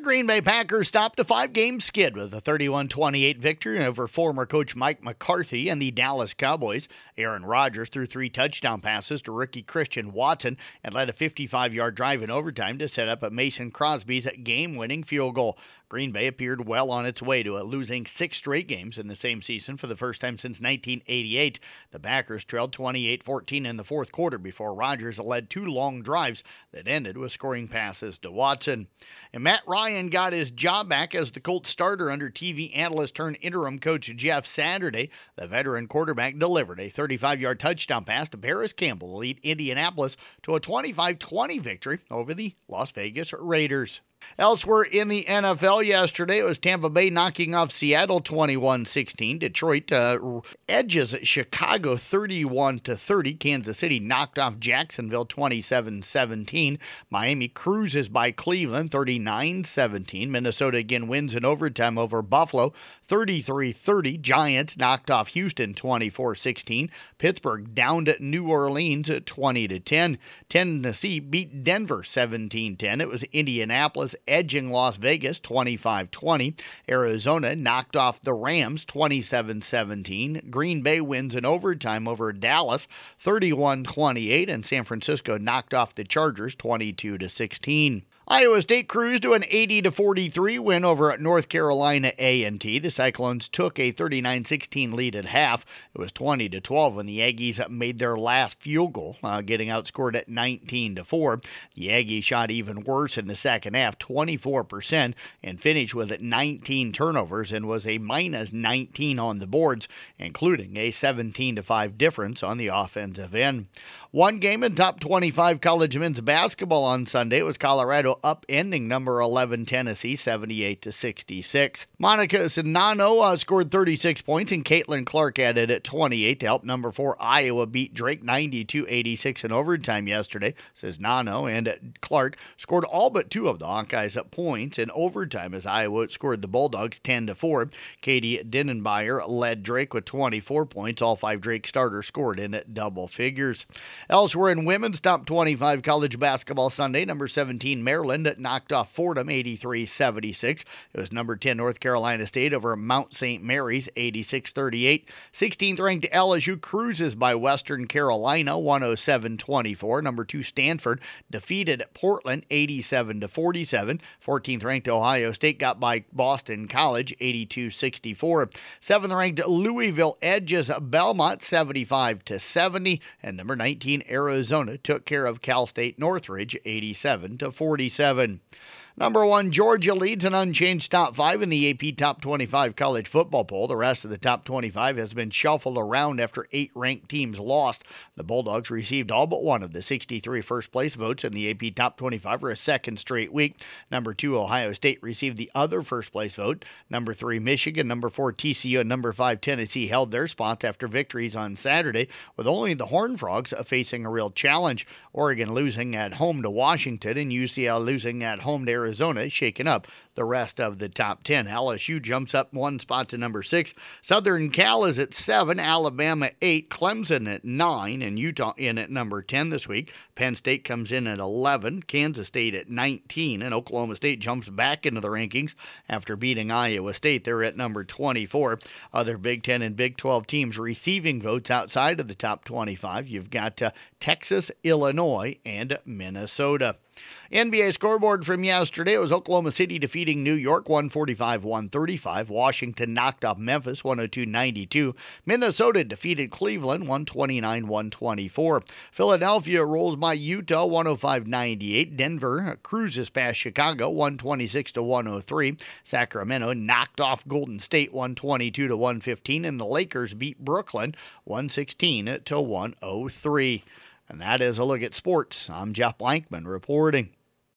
The Green Bay Packers stopped a five-game skid with a 31-28 victory over former coach Mike McCarthy and the Dallas Cowboys. Aaron Rodgers threw three touchdown passes to rookie Christian Watson and led a 55-yard drive in overtime to set up a Mason Crosby's game-winning field goal. Green Bay appeared well on its way to losing six straight games in the same season for the first time since 1988. The Packers trailed 28-14 in the fourth quarter before Rodgers led two long drives that ended with scoring passes to Watson. And Matt Ryan got his job back as the Colts starter under TV analyst turned interim coach Jeff Saturday. The veteran quarterback delivered a 35-yard touchdown pass to Parris Campbell to lead Indianapolis to a 25-20 victory over the Las Vegas Raiders. Elsewhere in the NFL yesterday, it was Tampa Bay knocking off Seattle 21-16. Detroit edges Chicago 31-30. Kansas City knocked off Jacksonville 27-17. Miami cruises by Cleveland 39-17. Minnesota again wins in overtime over Buffalo 33-30. Giants knocked off Houston 24-16. Pittsburgh downed at New Orleans 20-10. Tennessee beat Denver 17-10. It was Indianapolis edging Las Vegas 25-20. Arizona knocked off the Rams 27-17. Green Bay wins in overtime over Dallas 31-28. And San Francisco knocked off the Chargers 22-16. Iowa State cruised to an 80-43 win over North Carolina A&T. The Cyclones took a 39-16 lead at half. It was 20-12 when the Aggies made their last field goal, getting outscored at 19-4. The Aggies shot even worse in the second half, 24%, and finished with 19 turnovers and was a -19 on the boards, including a 17-5 difference on the offensive end. One game in top 25 college men's basketball on Sunday was Colorado upending number 11 Tennessee 78-66. Monika Czinano scored 36 points and Caitlin Clark added at 28 to help number 4 Iowa beat Drake 92-86 in overtime yesterday. Czinano and Clark scored all but two of the Hawkeyes at points in overtime as Iowa scored the Bulldogs 10-4. Katie Dinnenbier led Drake with 24 points. All 5 Drake starters scored in at double figures. Elsewhere in women's top 25 college basketball Sunday, number 17 Maryland knocked off Fordham 83-76. It was number 10 North Carolina State over Mount St. Mary's 86-38. 16th ranked LSU cruises by Western Carolina 107-24. Number 2 Stanford defeated Portland 87-47. 14th ranked Ohio State got by Boston College 82-64. 7th ranked Louisville edges Belmont 75-70. And number 19 Arizona took care of Cal State Northridge 87-47. Number 1, Georgia leads an unchanged top 5 in the AP Top 25 College Football Poll. The rest of the top 25 has been shuffled around after 8 ranked teams lost. The Bulldogs received all but one of the 63 first-place votes in the AP Top 25 for a second straight week. Number 2, Ohio State received the other first-place vote. Number 3, Michigan. Number 4, TCU. And number 5, Tennessee held their spots after victories on Saturday, with only the Horned Frogs facing a real challenge. Oregon losing at home to Washington and UCLA losing at home to Arizona, shaking up the rest of the top 10. LSU jumps up one spot to number 6. Southern Cal is at 7, Alabama 8, Clemson at 9, and Utah in at number 10 this week. Penn State comes in at 11, Kansas State at 19, and Oklahoma State jumps back into the rankings after beating Iowa State. They're at number 24. Other Big Ten and Big 12 teams receiving votes outside of the top 25. You've got Texas, Illinois, and Minnesota. NBA scoreboard from yesterday, it was Oklahoma City defeating New York 145-135. Washington knocked off Memphis 102-92. Minnesota defeated Cleveland 129-124. Philadelphia rolls by Utah 105-98. Denver cruises past Chicago 126-103. Sacramento knocked off Golden State 122-115. And the Lakers beat Brooklyn 116-103. And that is a look at sports. I'm Jeff Blankman reporting.